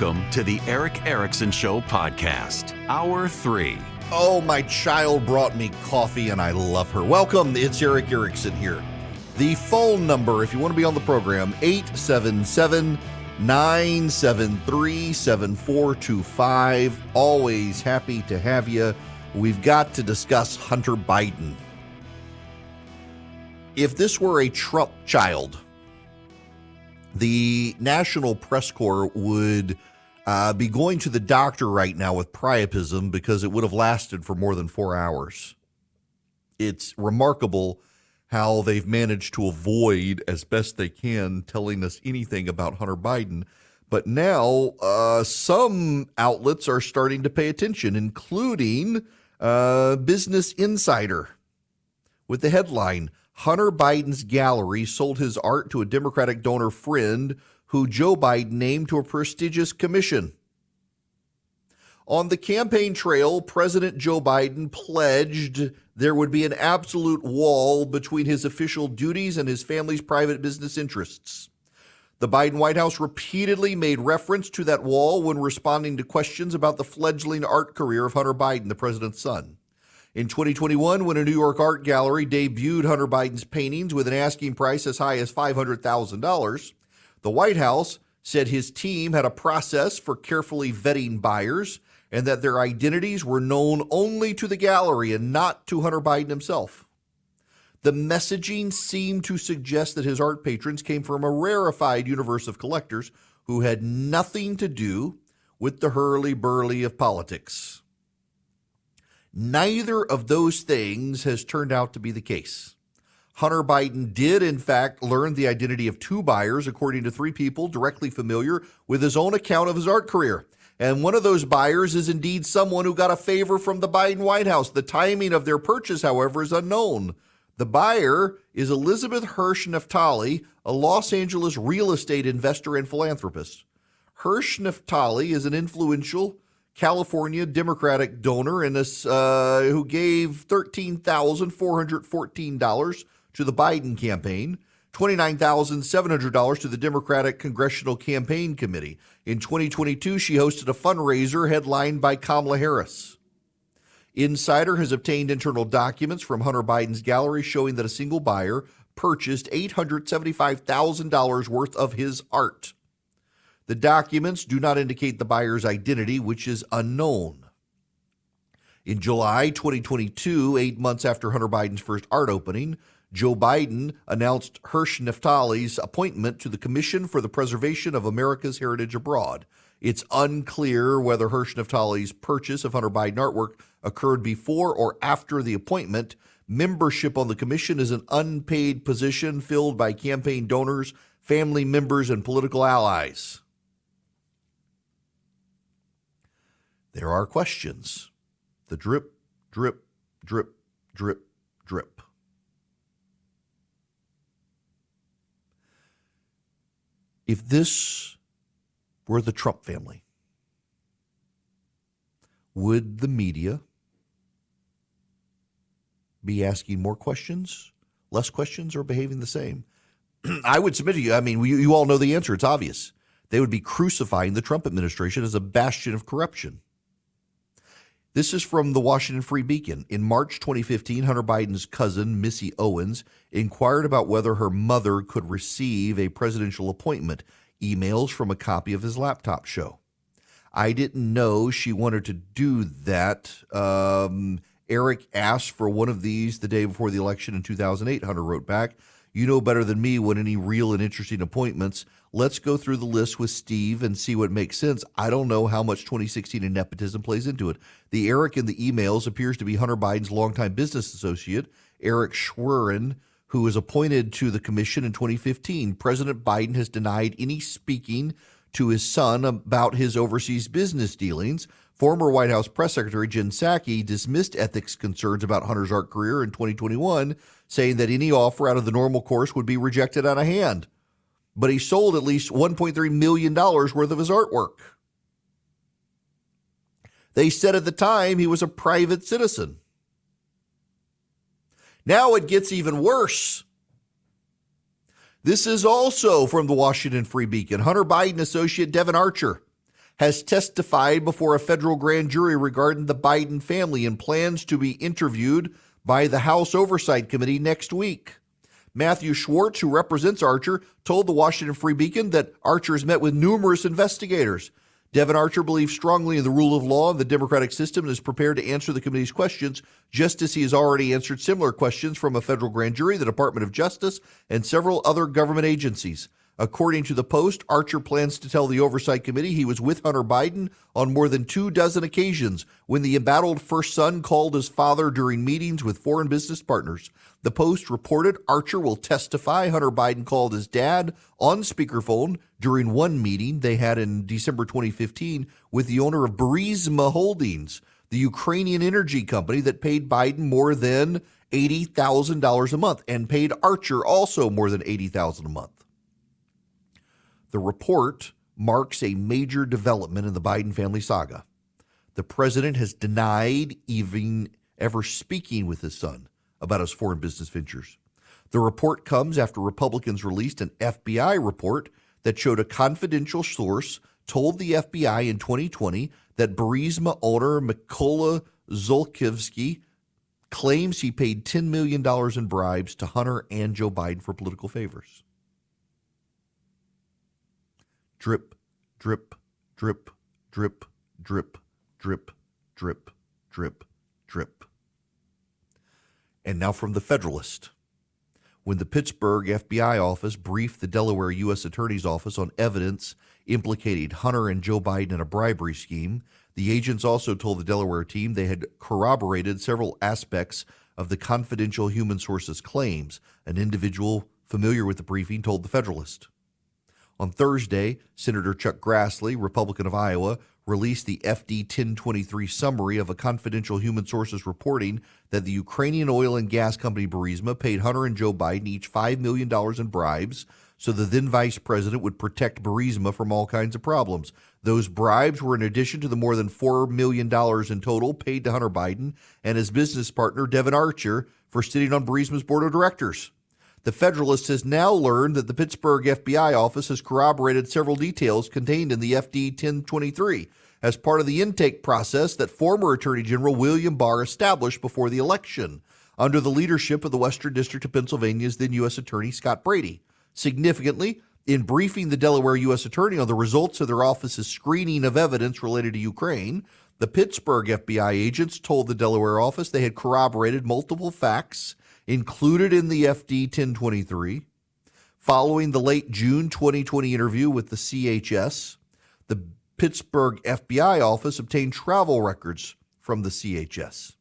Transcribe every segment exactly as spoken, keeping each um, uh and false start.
Welcome to the Eric Erickson Show podcast, hour three. Oh, my child brought me coffee and I love her. Welcome, it's Eric Erickson here. The phone number, if you want to be on the program, eight seven seven, nine seven three, seven four two five. Always happy to have you. We've got to discuss Hunter Biden. If this were a Trump child, the National Press Corps would uh, be going to the doctor right now with priapism because it would have lasted for more than four hours. It's remarkable how they've managed to avoid, as best they can, telling us anything about Hunter Biden. But now uh, some outlets are starting to pay attention, including uh, Business Insider, with the headline, Hunter Biden's gallery sold his art to a Democratic donor friend who Joe Biden named to a prestigious commission. On the campaign trail, President Joe Biden pledged there would be an absolute wall between his official duties and his family's private business interests. The Biden White House repeatedly made reference to that wall when responding to questions about the fledgling art career of Hunter Biden, the president's son. In twenty twenty-one, when a New York art gallery debuted Hunter Biden's paintings with an asking price as high as five hundred thousand dollars, the White House said his team had a process for carefully vetting buyers and that their identities were known only to the gallery and not to Hunter Biden himself. The messaging seemed to suggest that his art patrons came from a rarefied universe of collectors who had nothing to do with the hurly-burly of politics. Neither of those things has turned out to be the case. Hunter Biden did, in fact, learn the identity of two buyers, according to three people directly familiar with his own account of his art career. And one of those buyers is indeed someone who got a favor from the Biden White House. The timing of their purchase, however, is unknown. The buyer is Elizabeth Hirsch Neftali, a Los Angeles real estate investor and philanthropist. Hirsch Neftali is an influential California Democratic donor and this, uh, who gave thirteen thousand four hundred fourteen dollars to the Biden campaign, twenty-nine thousand seven hundred dollars to the Democratic Congressional Campaign Committee. In twenty twenty-two, she hosted a fundraiser headlined by Kamala Harris. Insider has obtained internal documents from Hunter Biden's gallery showing that a single buyer purchased eight hundred seventy-five thousand dollars worth of his art. The documents do not indicate the buyer's identity, which is unknown. In July twenty twenty-two, eight months after Hunter Biden's first art opening, Joe Biden announced Hirsch Neftali's appointment to the Commission for the Preservation of America's Heritage Abroad. It's unclear whether Hirsch Neftali's purchase of Hunter Biden artwork occurred before or after the appointment. Membership on the commission is an unpaid position filled by campaign donors, family members, and political allies. There are questions. The drip, drip, drip, drip, drip. If this were the Trump family, would the media be asking more questions, less questions, or behaving the same? I would submit to you, I mean, you, you all know the answer. It's obvious. They would be crucifying the Trump administration as a bastion of corruption. This is from the Washington Free Beacon. In March twenty fifteen, Hunter Biden's cousin, Missy Owens, inquired about whether her mother could receive a presidential appointment. Emails from a copy of his laptop show. I didn't know she wanted to do that. Um, Eric asked for one of these the day before the election in two thousand eight, Hunter wrote back. You know better than me what any real and interesting appointments. Let's go through the list with Steve and see what makes sense. I don't know how much twenty sixteen and nepotism plays into it. The Eric in the emails appears to be Hunter Biden's longtime business associate, Eric Schwerin, who was appointed to the commission in twenty fifteen. President Biden has denied any speaking to his son about his overseas business dealings. Former White House Press Secretary Jen Psaki dismissed ethics concerns about Hunter's art career in twenty twenty-one, saying that any offer out of the normal course would be rejected out of hand. But he sold at least one point three million dollars worth of his artwork. They said at the time he was a private citizen. Now it gets even worse. This is also from the Washington Free Beacon. Hunter Biden associate Devin Archer has testified before a federal grand jury regarding the Biden family and plans to be interviewed by the House Oversight Committee next week. Matthew Schwartz, who represents Archer, told the Washington Free Beacon that Archer has met with numerous investigators. Devin Archer believes strongly in the rule of law and the democratic system and is prepared to answer the committee's questions, just as he has already answered similar questions from a federal grand jury, the Department of Justice, and several other government agencies. According to the Post, Archer plans to tell the Oversight Committee he was with Hunter Biden on more than two dozen occasions when the embattled first son called his father during meetings with foreign business partners. The Post reported Archer will testify Hunter Biden called his dad on speakerphone during one meeting they had in December twenty fifteen with the owner of Burisma Holdings, the Ukrainian energy company that paid Biden more than eighty thousand dollars a month and paid Archer also more than eighty thousand dollars a month. The report marks a major development in the Biden family saga. The president has denied even ever speaking with his son about his foreign business ventures. The report comes after Republicans released an F B I report that showed a confidential source told the F B I in twenty twenty that Burisma owner Mikola Zolkiewski claims he paid ten million dollars in bribes to Hunter and Joe Biden for political favors. Drip, drip, drip, drip, drip, drip, drip, drip, drip. And now from the Federalist. When the Pittsburgh F B I office briefed the Delaware U S Attorney's Office on evidence implicating Hunter and Joe Biden in a bribery scheme, the agents also told the Delaware team they had corroborated several aspects of the confidential human sources claims. An individual familiar with the briefing told the Federalist. On Thursday, Senator Chuck Grassley, Republican of Iowa, released the F D ten twenty-three summary of a confidential human sources reporting that the Ukrainian oil and gas company Burisma paid Hunter and Joe Biden each five million dollars in bribes so the then vice president would protect Burisma from all kinds of problems. Those bribes were in addition to the more than four million dollars in total paid to Hunter Biden and his business partner, Devin Archer, for sitting on Burisma's board of directors. The Federalist has now learned that the Pittsburgh F B I office has corroborated several details contained in the F D ten twenty-three as part of the intake process that former Attorney General William Barr established before the election under the leadership of the Western District of Pennsylvania's then U S Attorney Scott Brady. Significantly, in briefing the Delaware U S Attorney on the results of their office's screening of evidence related to Ukraine, the Pittsburgh F B I agents told the Delaware office they had corroborated multiple facts included in the F D ten twenty-three. Following the late June twenty twenty interview with the C H S, the Pittsburgh F B I office obtained travel records from the C H S,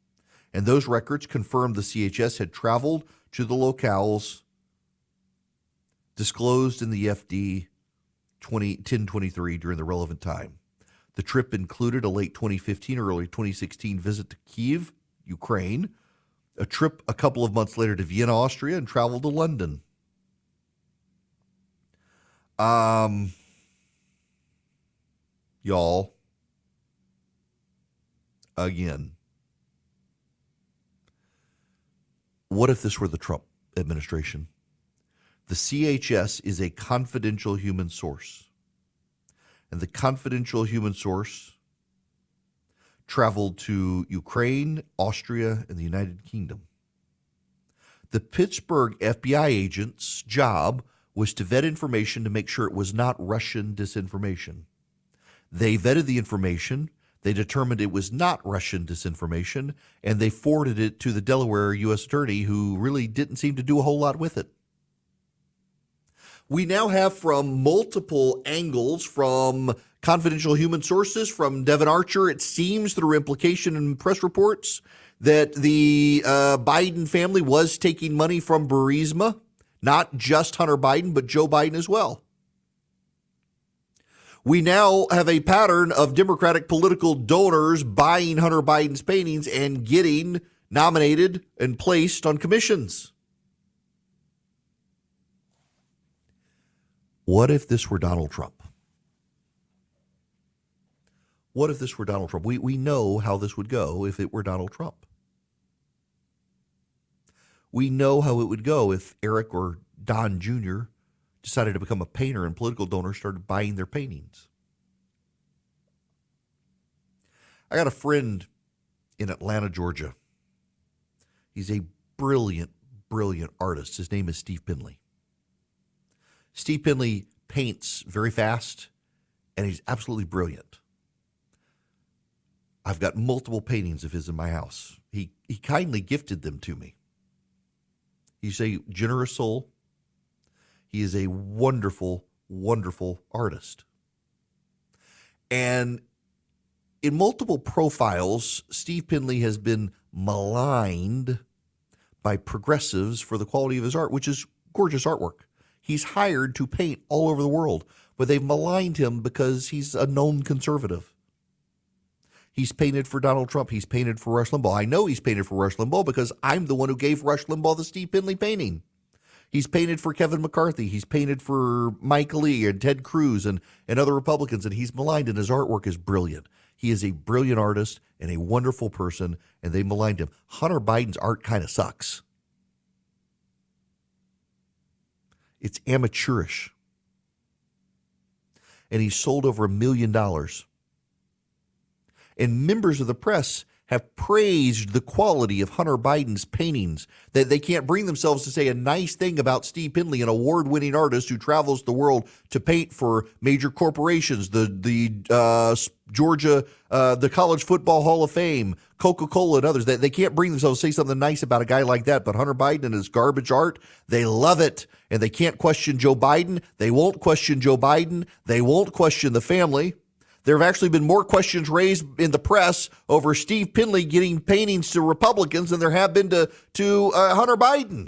and those records confirmed the C H S had traveled to the locales disclosed in the F D ten twenty-three during the relevant time. The trip included a late twenty fifteen or early twenty sixteen visit to Kyiv, Ukraine, a trip a couple of months later to Vienna, Austria, and travel to London. Um, y'all, again, what if this were the Trump administration? The C H S is a confidential human source, and the confidential human source traveled to Ukraine, Austria, and the United Kingdom. The Pittsburgh F B I agent's job was to vet information to make sure it was not Russian disinformation. They vetted the information, they determined it was not Russian disinformation, and they forwarded it to the Delaware U S Attorney, who really didn't seem to do a whole lot with it. We now have from multiple angles, from confidential human sources, from Devin Archer, it seems through implication in press reports that the uh, Biden family was taking money from Burisma, not just Hunter Biden, but Joe Biden as well. We now have a pattern of Democratic political donors buying Hunter Biden's paintings and getting nominated and placed on commissions. What if this were Donald Trump? What if this were Donald Trump? We we know how this would go if it were Donald Trump. We know how it would go if Eric or Don Junior decided to become a painter and political donors started buying their paintings. I got a friend in Atlanta, Georgia. He's a brilliant, brilliant artist. His name is Steve Penley. Steve Penley paints very fast, and he's absolutely brilliant. I've got multiple paintings of his in my house. He he kindly gifted them to me. He's a generous soul. He is a wonderful, wonderful artist. And in multiple profiles, Steve Penley has been maligned by progressives for the quality of his art, which is gorgeous artwork. He's hired to paint all over the world, but they've maligned him because he's a known conservative. He's painted for Donald Trump. He's painted for Rush Limbaugh. I know he's painted for Rush Limbaugh because I'm the one who gave Rush Limbaugh the Steve Penley painting. He's painted for Kevin McCarthy. He's painted for Mike Lee and Ted Cruz and, and other Republicans, and he's maligned, and his artwork is brilliant. He is a brilliant artist and a wonderful person, and they maligned him. Hunter Biden's art kind of sucks. It's amateurish. And he sold over a million dollars. And members of the press have praised the quality of Hunter Biden's paintings, that they can't bring themselves to say a nice thing about Steve Penley, an award-winning artist who travels the world to paint for major corporations, the the uh, Georgia, uh, the College Football Hall of Fame, Coca-Cola and others. They, they can't bring themselves to say something nice about a guy like that, but Hunter Biden and his garbage art, they love it, and they can't question Joe Biden. They won't question Joe Biden. They won't question the family. There have actually been more questions raised in the press over Steve Penley getting paintings to Republicans than there have been to, to uh, Hunter Biden.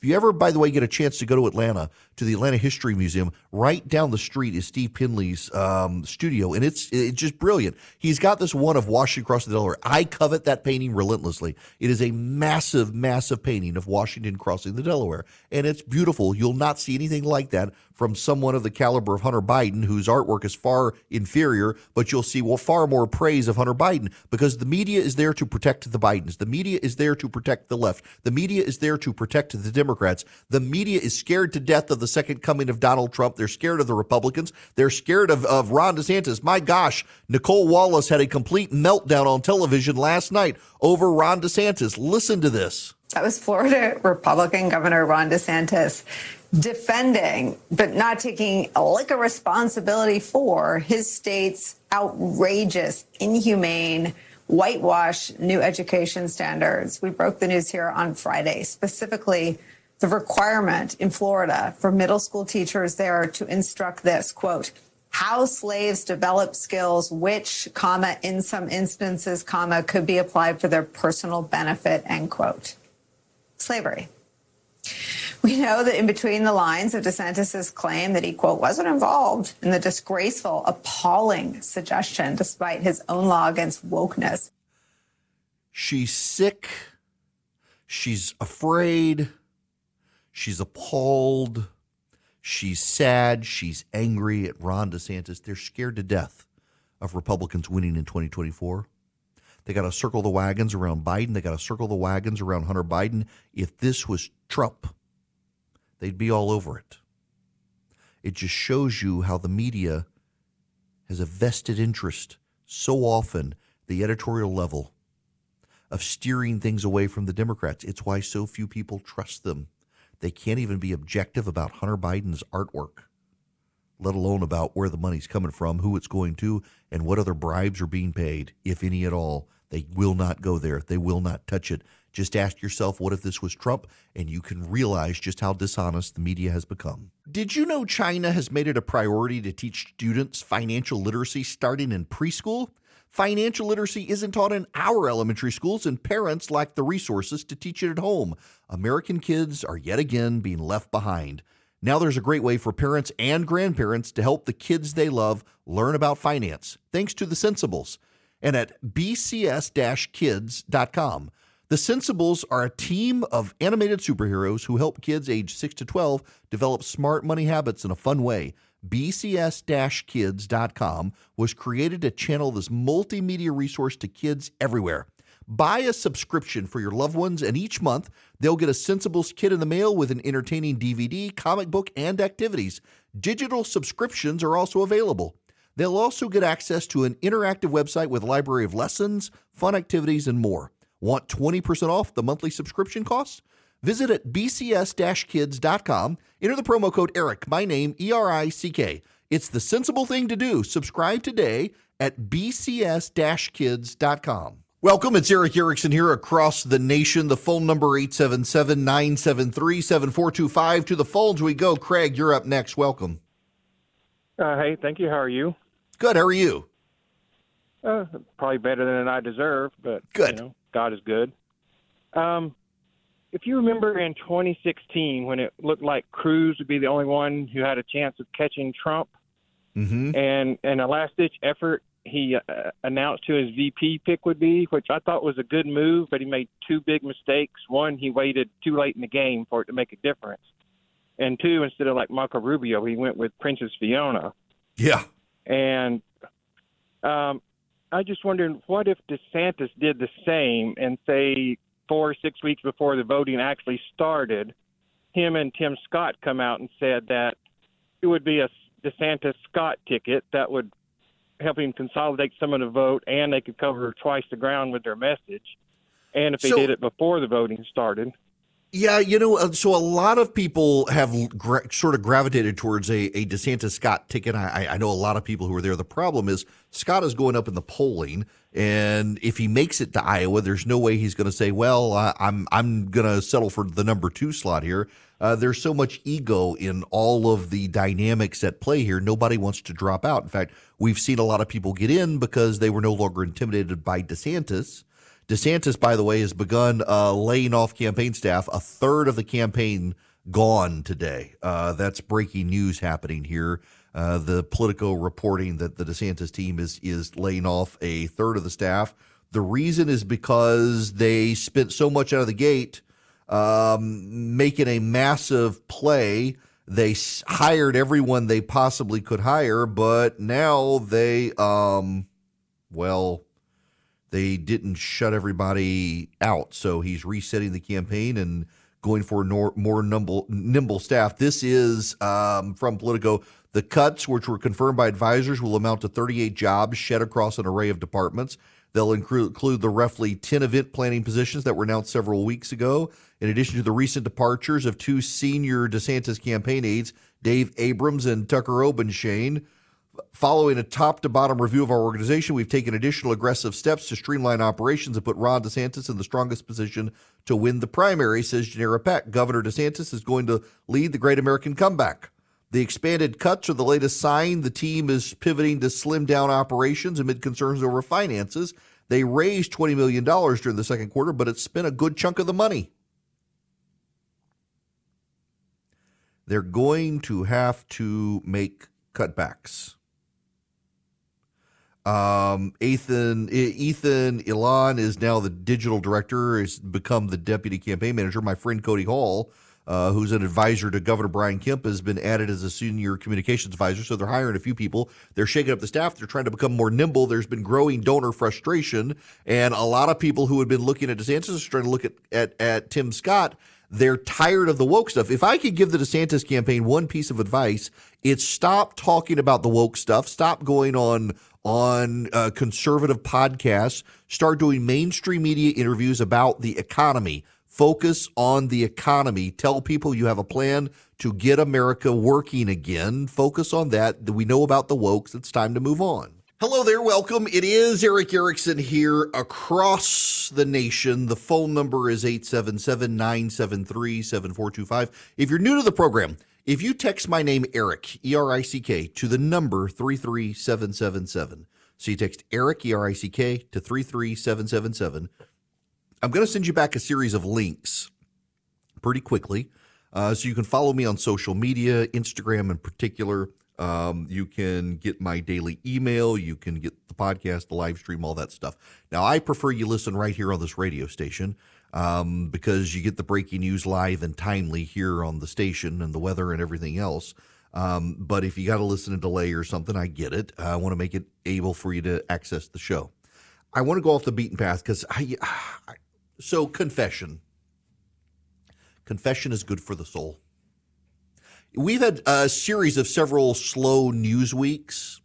If you ever, by the way, get a chance to go to Atlanta, to the Atlanta History Museum, right down the street is Steve Penley's um, studio, and it's it's just brilliant. He's got this one of Washington crossing the Delaware. I covet that painting relentlessly. It is a massive, massive painting of Washington crossing the Delaware, and it's beautiful. You'll not see anything like that from someone of the caliber of Hunter Biden, whose artwork is far inferior, but you'll see well far more praise of Hunter Biden, because the media is there to protect the Bidens. The media is there to protect the left. The media is there to protect the Democrats. The media is scared to death of the second coming of Donald Trump. They're scared of the Republicans. They're scared of, of Ron DeSantis. My gosh, Nicole Wallace had a complete meltdown on television last night over Ron DeSantis. Listen to this. That was Florida Republican Governor Ron DeSantis defending, but not taking a lick of responsibility for his state's outrageous, inhumane, whitewash new education standards. We broke the news here on Friday, specifically the requirement in Florida for middle school teachers there to instruct this, quote, how slaves develop skills, which, comma, in some instances, comma, could be applied for their personal benefit, end quote. Slavery. We know that in between the lines of DeSantis's claim that he, quote, wasn't involved in the disgraceful, appalling suggestion, despite his own law against wokeness. She's sick. She's afraid. She's appalled. She's sad. She's angry at Ron DeSantis. They're scared to death of Republicans winning in twenty twenty-four. They got to circle the wagons around Biden. They got to circle the wagons around Hunter Biden. If this was Trump, they'd be all over it. It just shows you how the media has a vested interest so often, the editorial level, of steering things away from the Democrats. It's why so few people trust them. They can't even be objective about Hunter Biden's artwork, let alone about where the money's coming from, who it's going to, and what other bribes are being paid, if any at all. They will not go there. They will not touch it. Just ask yourself, what if this was Trump? And you can realize just how dishonest the media has become. Did you know China has made it a priority to teach students financial literacy starting in preschool? Financial literacy isn't taught in our elementary schools, and parents lack the resources to teach it at home. American kids are yet again being left behind. Now there's a great way for parents and grandparents to help the kids they love learn about finance, thanks to The Sensibles, and at b c s dash kids dot com. The Sensibles are a team of animated superheroes who help kids age six to twelve develop smart money habits in a fun way. b c s dash kids dot com was created to channel this multimedia resource to kids everywhere. Buy a subscription for your loved ones, and each month they'll get a Sensibles kit in the mail with an entertaining D V D, comic book, and activities. Digital subscriptions are also available. They'll also get access to an interactive website with a library of lessons, fun activities, and more. Want twenty percent off the monthly subscription costs? Visit at b c s dash kids dot com. Enter the promo code ERIC, my name, E R I C K. It's the sensible thing to do. Subscribe today at b c s dash kids dot com. Welcome. It's Eric Erickson here across the nation. The phone number eight seven seven, nine seven three, seven four two five. To the phones we go. Craig, you're up next. Welcome. Uh, hey, thank you. How are you? Good. How are you? Uh, probably better than I deserve, but good. You know, God is good. Um, if you remember in twenty sixteen when it looked like Cruz would be the only one who had a chance of catching Trump, mm-hmm. and in a last-ditch effort, he uh, announced who his V P pick would be, which I thought was a good move, but he made two big mistakes. One, he waited too late in the game for it to make a difference. And two, instead of like Marco Rubio, he went with Princess Fiona. Yeah. And um, I just wondered, what if DeSantis did the same and, say, four or six weeks before the voting actually started, him and Tim Scott come out and said that it would be a DeSantis-Scott ticket that would help him consolidate some of the vote, and they could cover twice the ground with their message. And if they so, did it before the voting started. Yeah, you know, so a lot of people have gra- sort of gravitated towards a, a DeSantis-Scott ticket. I, I know a lot of people who are there. The problem is Scott is going up in the polling, and if he makes it to Iowa, there's no way he's going to say, well, uh, I'm I'm going to settle for the number two slot here. Uh, there's so much ego in all of the dynamics at play here. Nobody wants to drop out. In fact, we've seen a lot of people get in because they were no longer intimidated by DeSantis. DeSantis, by the way, has begun uh, laying off campaign staff. A third of the campaign gone today. Uh, that's breaking news happening here. Uh, the Politico reporting that the DeSantis team is is laying off a third of the staff. The reason is because they spent so much out of the gate um, making a massive play. They hired everyone they possibly could hire, but now they, um, well... they didn't shut everybody out, so he's resetting the campaign and going for nor- more nimble, nimble staff. This is um, from Politico. The cuts, which were confirmed by advisors, will amount to thirty-eight jobs shed across an array of departments. They'll include the roughly ten event planning positions that were announced several weeks ago, in addition to the recent departures of two senior DeSantis campaign aides, Dave Abrams and Tucker Obenshain. Following a top-to-bottom review of our organization, we've taken additional aggressive steps to streamline operations and put Ron DeSantis in the strongest position to win the primary, says Janera Peck. Governor DeSantis is going to lead the great American comeback. The expanded cuts are the latest sign the team is pivoting to slim down operations amid concerns over finances. They raised twenty million dollars during the second quarter, but it's spent a good chunk of the money. They're going to have to make cutbacks. Um, Ethan, Ethan Ilan is now the digital director, has become the deputy campaign manager. My friend Cody Hall, uh, who's an advisor to Governor Brian Kemp, has been added as a senior communications advisor. So they're hiring a few people. They're shaking up the staff. They're trying to become more nimble. There's been growing donor frustration. And a lot of people who had been looking at DeSantis are trying to look at, at, at Tim Scott. They're tired of the woke stuff. If I could give the DeSantis campaign one piece of advice, it's stop talking about the woke stuff. Stop going on on uh, conservative podcasts. Start doing mainstream media interviews about the economy. Focus on the economy. Tell people you have a plan to get America working again. Focus on that. We know about the wokes. It's time to move on. Hello there. Welcome. It is Eric Erickson here across the nation. The phone number is eight seven seven, nine seven three, seven four two five. If you're new to the program, if you text my name, Eric, E R I C K, to the number three three seven seven seven, so you text Eric, E R I C K, to three three seven seven seven, I'm going to send you back a series of links pretty quickly uh, so you can follow me on social media, Instagram in particular. Um, you can get my daily email. You can get the podcast, the live stream, all that stuff. Now, I prefer you listen right here on this radio station um, because you get the breaking news live and timely here on the station and the weather and everything else. Um, but if you got to listen to delay or something, I get it. I want to make it able for you to access the show. I want to go off the beaten path because I, I – so confession. Confession is good for the soul. We've had a series of several slow news weeks,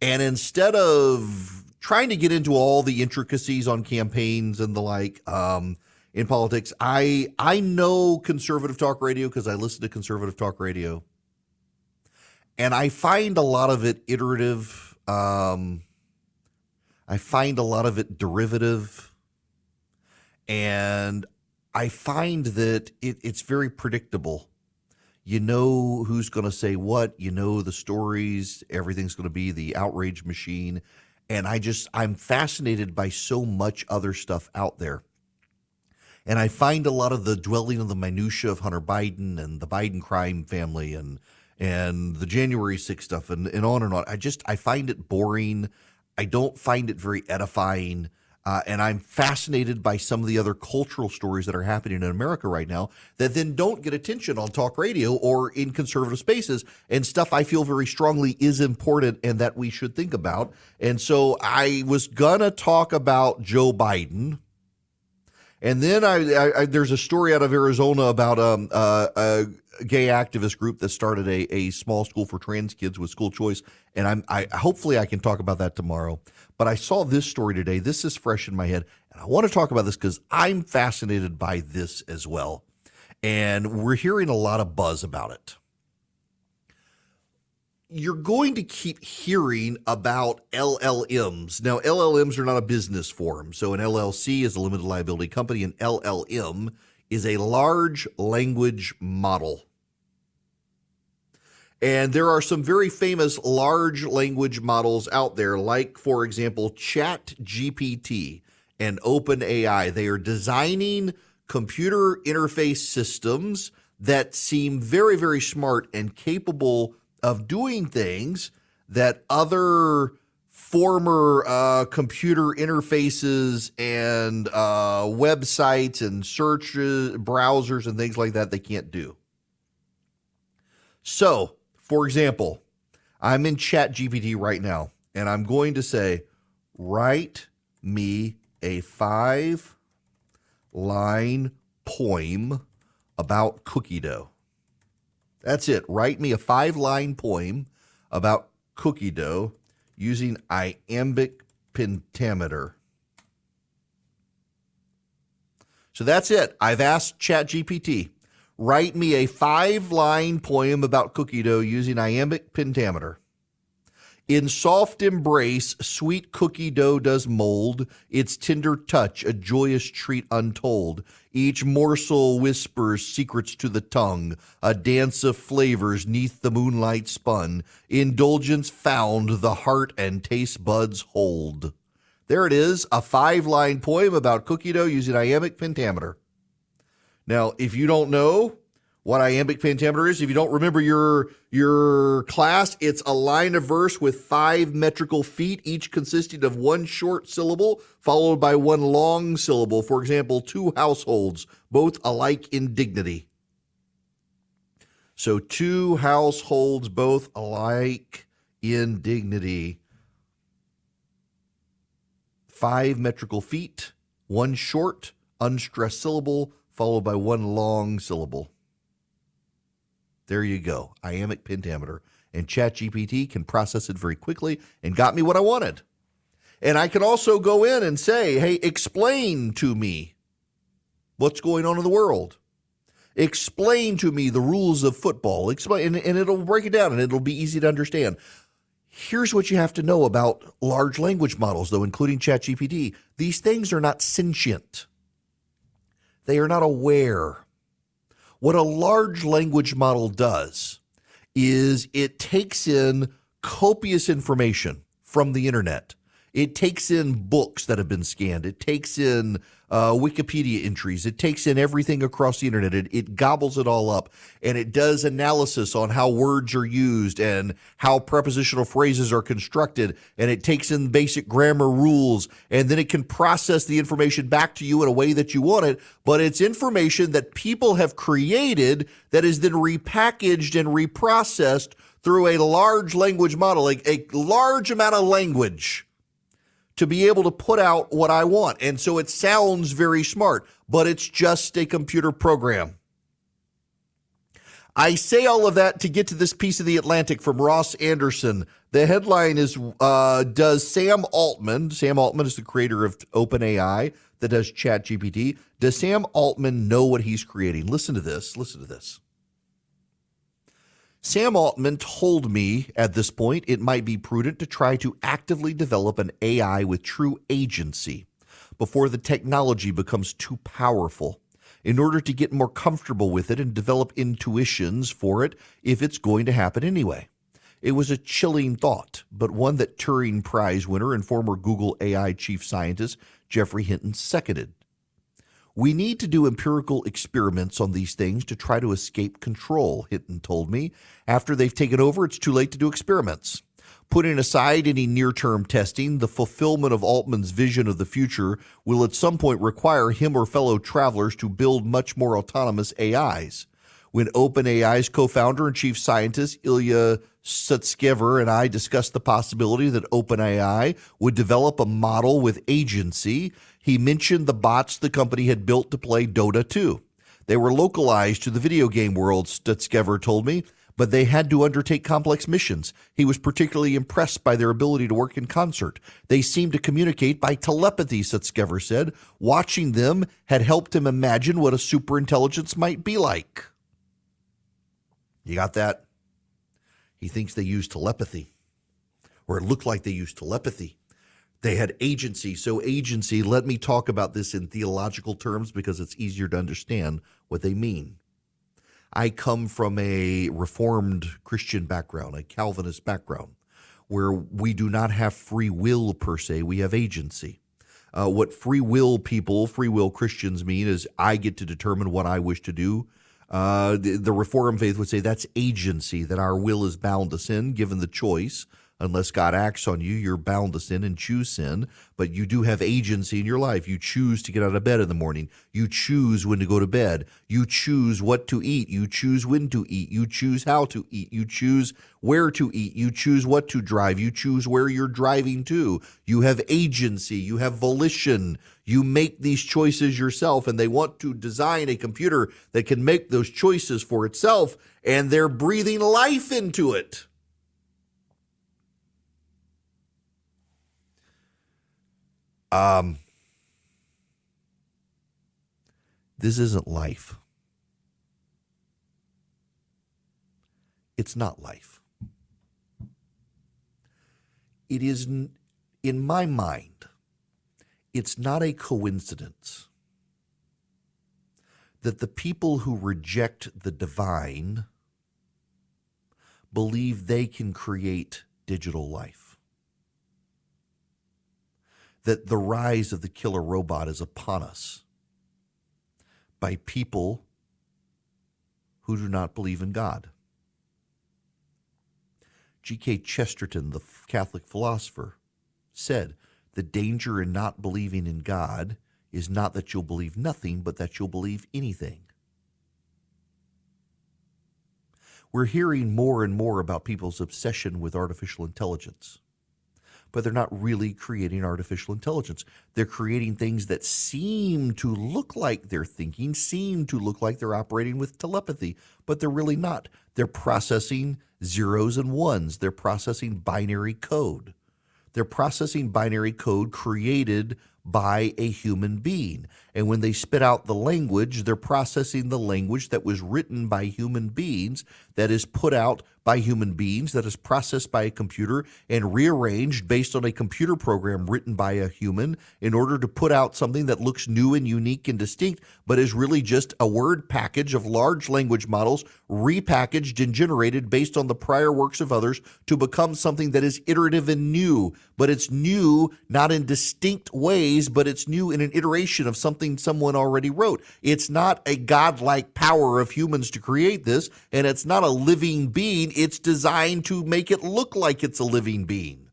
And instead of trying to get into all the intricacies on campaigns and the like um, in politics, I I know conservative talk radio because I listen to conservative talk radio. And I find a lot of it iterative. Um, I find a lot of it derivative. And I find that it, it's very predictable. You know who's going to say what, you know the stories, everything's going to be the outrage machine. And I just, I'm fascinated by so much other stuff out there. And I find a lot of the dwelling on the minutia of Hunter Biden and the Biden crime family and and the January sixth stuff and, and on and on. I just, I find it boring. I don't find it very edifying. Uh, and I'm fascinated by some of the other cultural stories that are happening in America right now that then don't get attention on talk radio or in conservative spaces, and stuff I feel very strongly is important and that we should think about. And so I was going to talk about Joe Biden. And then I, I, I there's a story out of Arizona about um, uh, a gay activist group that started a, a small school for trans kids with school choice. And I'm I hopefully I can talk about that tomorrow. But I saw this story today. This is fresh in my head. And I want to talk about this because I'm fascinated by this as well. And we're hearing a lot of buzz about it. You're going to keep hearing about L L Ms. Now, L L Ms are not a business form. So an L L C is a limited liability company. An L L M is a large language model. And there are some very famous large language models out there, like, for example, ChatGPT and OpenAI. They are designing computer interface systems that seem very, very smart and capable of doing things that other former uh, computer interfaces and uh, websites and search browsers and things like that, they can't do. So, for example, I'm in ChatGPT right now, and I'm going to say, write me a five-line poem about cookie dough. That's it. Write me a five-line poem about cookie dough using iambic pentameter. So that's it. I've asked ChatGPT. Write me a five-line poem about cookie dough using iambic pentameter. In soft embrace, sweet cookie dough does mold. Its tender touch, a joyous treat untold. Each morsel whispers secrets to the tongue. A dance of flavors neath the moonlight spun. Indulgence found, the heart and taste buds hold. There it is, a five-line poem about cookie dough using iambic pentameter. Now, if you don't know what iambic pentameter is, if you don't remember your your class, it's a line of verse with five metrical feet, each consisting of one short syllable followed by one long syllable. For example, two households, both alike in dignity. So two households, both alike in dignity. Five metrical feet, one short, unstressed syllable, followed by one long syllable. There you go, iambic pentameter. And ChatGPT can process it very quickly and got me what I wanted. And I can also go in and say, hey, explain to me what's going on in the world. Explain to me the rules of football. Explain, and, and it'll break it down and it'll be easy to understand. Here's what you have to know about large language models, though, including ChatGPT. These things are not sentient. They are not aware. What a large language model does is it takes in copious information from the internet. It takes in books that have been scanned. It takes in uh, Wikipedia entries. It takes in everything across the internet. It, it gobbles it all up, and it does analysis on how words are used and how prepositional phrases are constructed, and it takes in basic grammar rules, and then it can process the information back to you in a way that you want it, but it's information that people have created that is then repackaged and reprocessed through a large language model, a, a large amount of language, to be able to put out what I want. And so it sounds very smart, but it's just a computer program. I say all of that to get to this piece of The Atlantic from Ross Anderson. The headline is, uh, does Sam Altman, Sam Altman is the creator of OpenAI that does ChatGPT, does Sam Altman know what he's creating? Listen to this. Listen to this. Sam Altman told me at this point it might be prudent to try to actively develop an A I with true agency before the technology becomes too powerful, in order to get more comfortable with it and develop intuitions for it if it's going to happen anyway. It was a chilling thought, but one that Turing Prize winner and former Google A I chief scientist Geoffrey Hinton seconded. We need to do empirical experiments on these things to try to escape control, Hinton told me. After they've taken over, it's too late to do experiments. Putting aside any near-term testing, the fulfillment of Altman's vision of the future will at some point require him or fellow travelers to build much more autonomous A Is. When OpenAI's co-founder and chief scientist Ilya Sutskever and I discussed the possibility that OpenAI would develop a model with agency, he mentioned the bots the company had built to play Dota two. They were localized to the video game world, Stutzkever told me, but they had to undertake complex missions. He was particularly impressed by their ability to work in concert. They seemed to communicate by telepathy, Stutzkever said. Watching them had helped him imagine what a superintelligence might be like. You got that? He thinks they used telepathy, or it looked like they used telepathy. They had agency, so agency, let me talk about this in theological terms because it's easier to understand what they mean. I come from a Reformed Christian background, a Calvinist background, where we do not have free will per se, we have agency. Uh, what free will people, free will Christians mean is I get to determine what I wish to do. Uh, the, the Reformed faith would say that's agency, that our will is bound to sin given the choice. Unless God acts on you, you're bound to sin and choose sin, but you do have agency in your life. You choose to get out of bed in the morning. You choose when to go to bed. You choose what to eat. You choose when to eat. You choose how to eat. You choose where to eat. You choose what to drive. You choose where you're driving to. You have agency. You have volition. You make these choices yourself, and they want to design a computer that can make those choices for itself, and they're breathing life into it. Um, this isn't life. It's not life. It is, in my mind, it's not a coincidence that the people who reject the divine believe they can create digital life. That the rise of the killer robot is upon us by people who do not believe in God. G K Chesterton, the Catholic philosopher, said, the danger in not believing in God is not that you'll believe nothing, but that you'll believe anything. We're hearing more and more about people's obsession with artificial intelligence. But they're not really creating artificial intelligence. They're creating things that seem to look like they're thinking, seem to look like they're operating with telepathy, but they're really not. They're processing zeros and ones. They're processing binary code. They're processing binary code created by a human being. And when they spit out the language, they're processing the language that was written by human beings, that is put out by human beings, that is processed by a computer and rearranged based on a computer program written by a human in order to put out something that looks new and unique and distinct, but is really just a word package of large language models repackaged and generated based on the prior works of others to become something that is iterative and new. But it's new, not in distinct ways, but it's new in an iteration of something someone already wrote. It's not a godlike power of humans to create this, and it's not a living being. It's designed to make it look like it's a living being.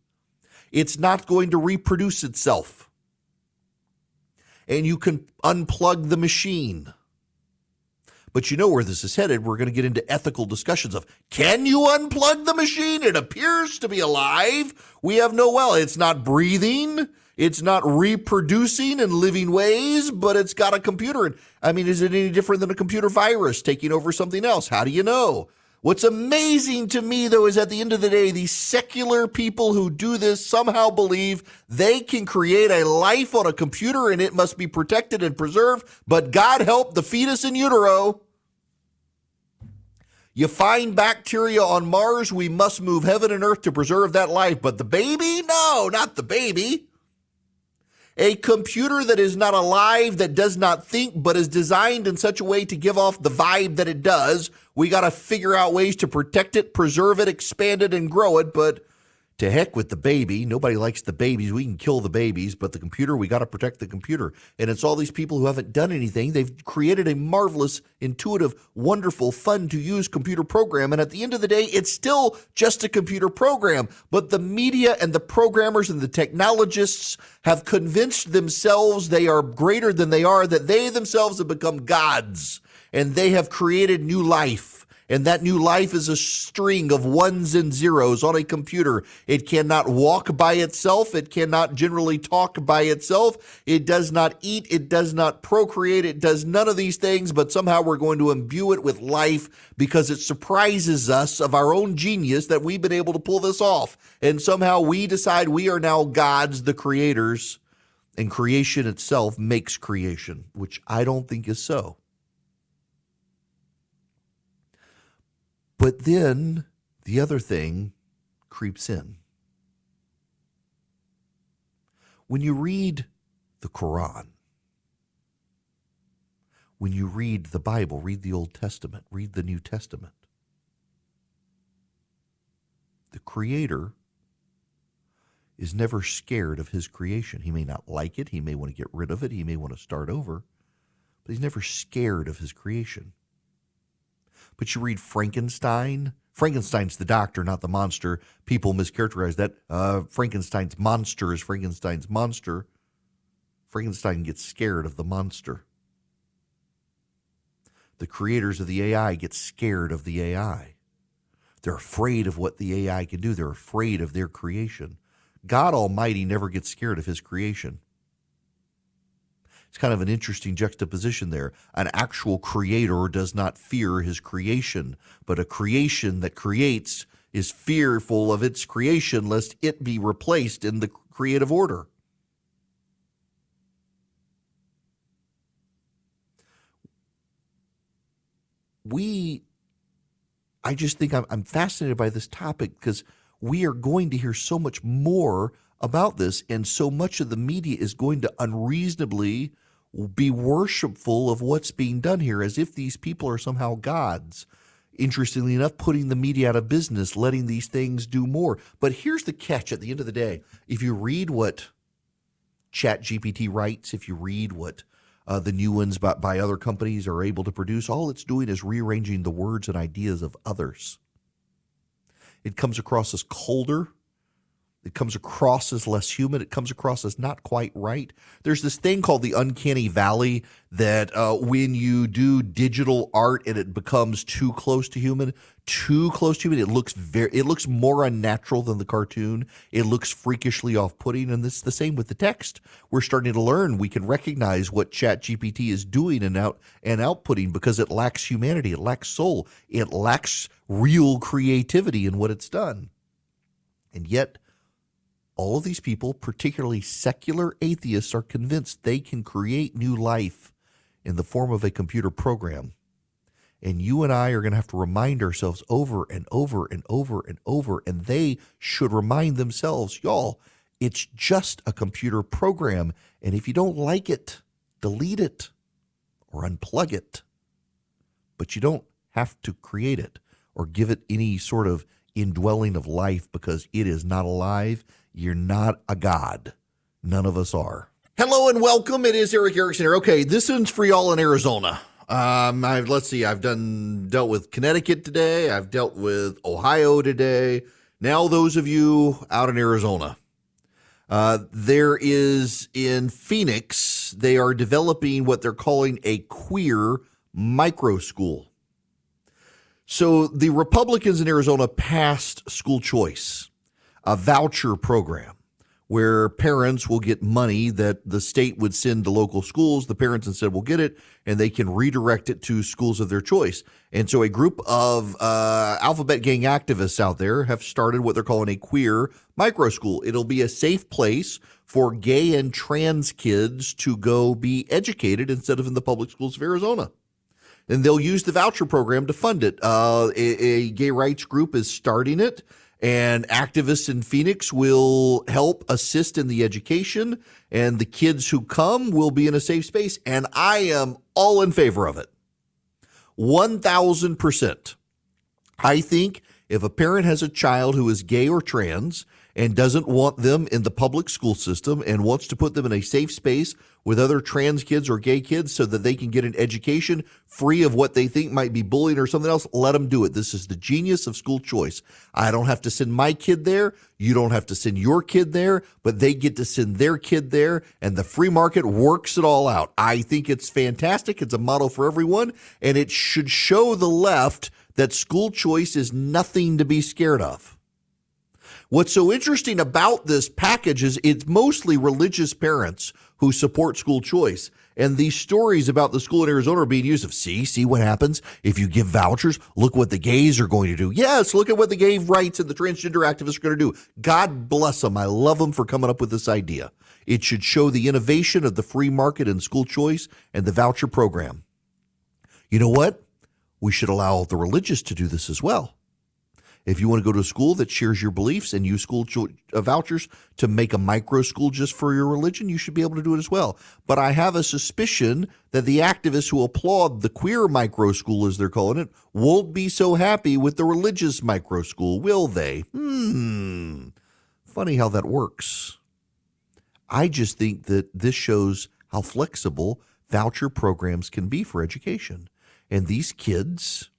It's not going to reproduce itself. And you can unplug the machine. But you know where this is headed. We're going to get into ethical discussions of, can you unplug the machine? It appears to be alive. We have no well. It's not breathing. It's not reproducing in living ways, but it's got a computer. And I mean, is it any different than a computer virus taking over something else? How do you know? What's amazing to me, though, is at the end of the day, these secular people who do this somehow believe they can create a life on a computer and it must be protected and preserved, but God help the fetus in utero. You find bacteria on Mars, we must move heaven and earth to preserve that life. But the baby? No, not the baby. A computer that is not alive, that does not think, but is designed in such a way to give off the vibe that it does. We got to figure out ways to protect it, preserve it, expand it, and grow it. But to heck with the baby. Nobody likes the babies. We can kill the babies. But the computer, we got to protect the computer. And it's all these people who haven't done anything. They've created a marvelous, intuitive, wonderful, fun-to-use computer program. And at the end of the day, it's still just a computer program. But the media and the programmers and the technologists have convinced themselves they are greater than they are, that they themselves have become gods. And they have created new life. And that new life is a string of ones and zeros on a computer. It cannot walk by itself. It cannot generally talk by itself. It does not eat. It does not procreate. It does none of these things, but somehow we're going to imbue it with life because it surprises us of our own genius that we've been able to pull this off. And somehow we decide we are now gods, the creators, and creation itself makes creation, which I don't think is so. But then the other thing creeps in. When you read the Quran, when you read the Bible, read the Old Testament, read the New Testament, the Creator is never scared of his creation. He may not like it. He may want to get rid of it. He may want to start over, but he's never scared of his creation. But you read Frankenstein. Frankenstein's the doctor, not the monster. People mischaracterize that. Uh, Frankenstein's monster is Frankenstein's monster. Frankenstein gets scared of the monster. The creators of the A I get scared of the A I. They're afraid of what the A I can do. They're afraid of their creation. God Almighty never gets scared of his creation. It's kind of an interesting juxtaposition there. An actual creator does not fear his creation, but a creation that creates is fearful of its creation lest it be replaced in the creative order. We, I just think I'm, I'm fascinated by this topic because we are going to hear so much more about this, and so much of the media is going to unreasonably be worshipful of what's being done here as if these people are somehow gods. Interestingly enough, putting the media out of business, letting these things do more. But here's the catch at the end of the day. If you read what ChatGPT writes, if you read what uh, the new ones by, by other companies are able to produce, all it's doing is rearranging the words and ideas of others. It comes across as colder. It comes across as less human. It comes across as not quite right. There's this thing called the uncanny valley that uh, when you do digital art and it becomes too close to human, too close to human, it looks very, it looks more unnatural than the cartoon. It looks freakishly off-putting, and it's the same with the text. We're starting to learn we can recognize what ChatGPT is doing and out and outputting because it lacks humanity, it lacks soul, it lacks real creativity in what it's done, and yet. All of these people, particularly secular atheists, are convinced they can create new life in the form of a computer program. And you and I are going to have to remind ourselves over and over and over and over, and they should remind themselves, y'all, it's just a computer program. And if you don't like it, delete it or unplug it. But you don't have to create it or give it any sort of indwelling of life because it is not alive. You're not a god. None of us are. Hello and welcome. It is Eric Erickson here. Okay, this one's for y'all in Arizona. Um, I've, let's see. I've done dealt with Connecticut today. I've dealt with Ohio today. Now those of you out in Arizona. Uh, there is in Phoenix, they are developing what they're calling a queer micro school. So the Republicans in Arizona passed school choice, a voucher program where parents will get money that the state would send to local schools. The parents instead will get it, and they can redirect it to schools of their choice. And so a group of uh, Alphabet Gang activists out there have started what they're calling a queer micro school. It'll be a safe place for gay and trans kids to go be educated instead of in the public schools of Arizona. And they'll use the voucher program to fund it. Uh, a, a gay rights group is starting it. And activists in Phoenix will help assist in the education, and the kids who come will be in a safe space. And I am all in favor of it. one thousand percent. I think if a parent has a child who is gay or trans and doesn't want them in the public school system and wants to put them in a safe space with other trans kids or gay kids so that they can get an education free of what they think might be bullying or something else, let them do it. This is the genius of school choice. I don't have to send my kid there. You don't have to send your kid there, but they get to send their kid there, and the free market works it all out. I think it's fantastic. It's a model for everyone, and it should show the left that school choice is nothing to be scared of. What's so interesting about this package is it's mostly religious parents who support school choice. And these stories about the school in Arizona are being used of, see, see what happens if you give vouchers? Look what the gays are going to do. Yes, look at what the gay rights and the transgender activists are going to do. God bless them. I love them for coming up with this idea. It should show the innovation of the free market and school choice and the voucher program. You know what? We should allow the religious to do this as well. If you want to go to a school that shares your beliefs and use school cho- uh, vouchers to make a micro school just for your religion, you should be able to do it as well. But I have a suspicion that the activists who applaud the queer micro school, as they're calling it, won't be so happy with the religious micro school, will they? Hmm. Funny how that works. I just think that this shows how flexible voucher programs can be for education. And these kids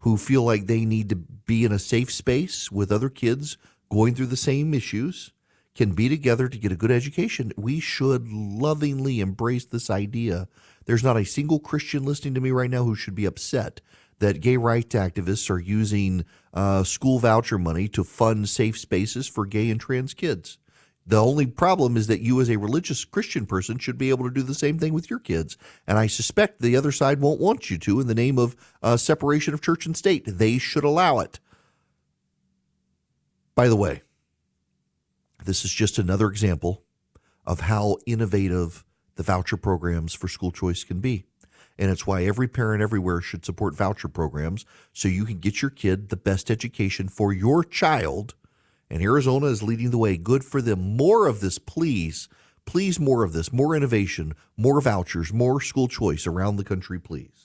who feel like they need to be in a safe space with other kids going through the same issues can be together to get a good education. We should lovingly embrace this idea. There's not a single Christian listening to me right now who should be upset that gay rights activists are using uh, school voucher money to fund safe spaces for gay and trans kids. The only problem is that you as a religious Christian person should be able to do the same thing with your kids. And I suspect the other side won't want you to in the name of uh, separation of church and state. They should allow it. By the way, this is just another example of how innovative the voucher programs for school choice can be. And it's why every parent everywhere should support voucher programs so you can get your kid the best education for your child. And Arizona is leading the way. Good for them. More of this, please. Please, more of this. More innovation, more vouchers, more school choice around the country, please.